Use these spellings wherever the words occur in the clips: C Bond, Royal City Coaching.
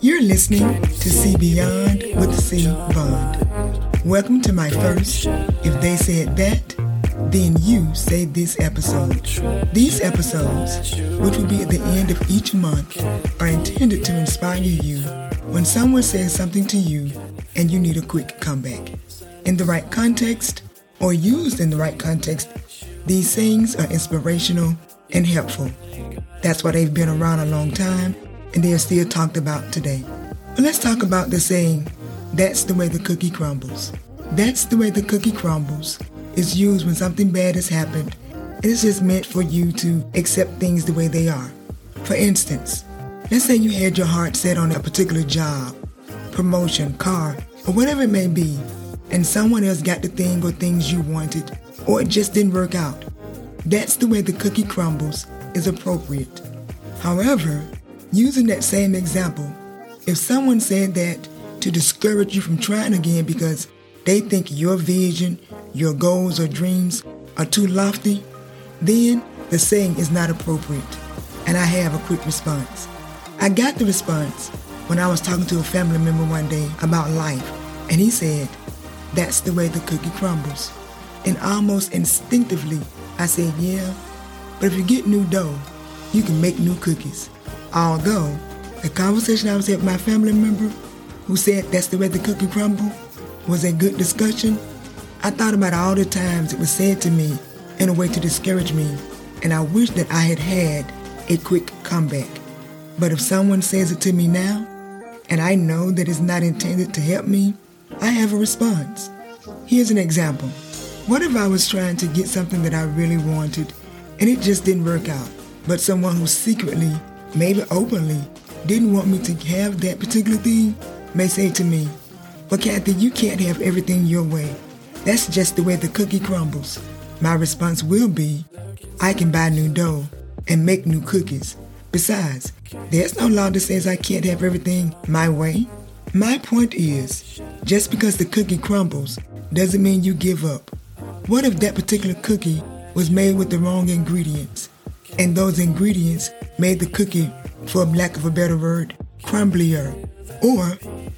You're listening to C Beyond with C Bond. Welcome to my first If They Said That, Then You Say This episode. These episodes, which will be at the end of each month, are intended to inspire you when someone says something to you and you need a quick comeback. In the right context, or used in the right context, these sayings are inspirational and helpful. That's why they've been around a long time, and they are still talked about today. But let's talk about the saying, that's the way the cookie crumbles. That's the way the cookie crumbles is used when something bad has happened, and it's just meant for you to accept things the way they are. For instance, let's say you had your heart set on a particular job, promotion, car, or whatever it may be, and someone else got the thing or things you wanted, or it just didn't work out. That's the way the cookie crumbles is appropriate. However, using that same example, if someone said that to discourage you from trying again because they think your vision, your goals or dreams are too lofty, then the saying is not appropriate. And I have a quick response. I got the response when I was talking to a family member one day about life, and he said, that's the way the cookie crumbles. And almost instinctively, I said, yeah, but if you get new dough, you can make new cookies. Although, the conversation I was having with my family member who said that's the way the cookie crumble was a good discussion, I thought about all the times it was said to me in a way to discourage me, and I wish that I had had a quick comeback. But if someone says it to me now, and I know that it's not intended to help me, I have a response. Here's an example. What if I was trying to get something that I really wanted, and it just didn't work out, but someone who secretly, maybe openly, didn't want me to have that particular thing may say to me, well, Kathy, you can't have everything your way. That's just the way the cookie crumbles. My response will be, I can buy new dough and make new cookies. Besides, there's no law that says I can't have everything my way. My point is, just because the cookie crumbles doesn't mean you give up. What if that particular cookie was made with the wrong ingredients, and those ingredients made the cookie, for lack of a better word, crumblier? Or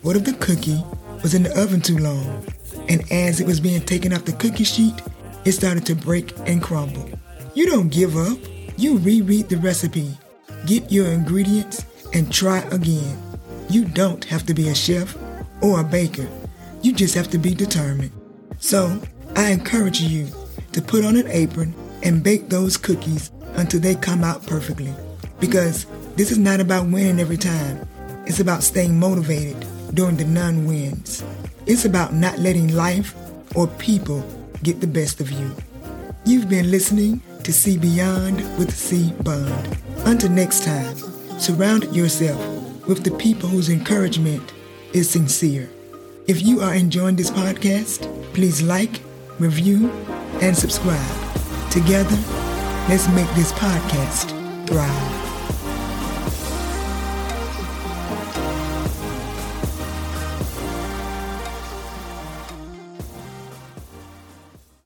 what if the cookie was in the oven too long, and as it was being taken off the cookie sheet, it started to break and crumble? You don't give up. You reread the recipe, get your ingredients, and try again. You don't have to be a chef or a baker. You just have to be determined. So I encourage you to put on an apron and bake those cookies until they come out perfectly. Because this is not about winning every time. It's about staying motivated during the non-wins. It's about not letting life or people get the best of you. You've been listening to See Beyond with C Bond. Until next time, surround yourself with the people whose encouragement is sincere. If you are enjoying this podcast, please like, review, and subscribe. Together, let's make this podcast thrive.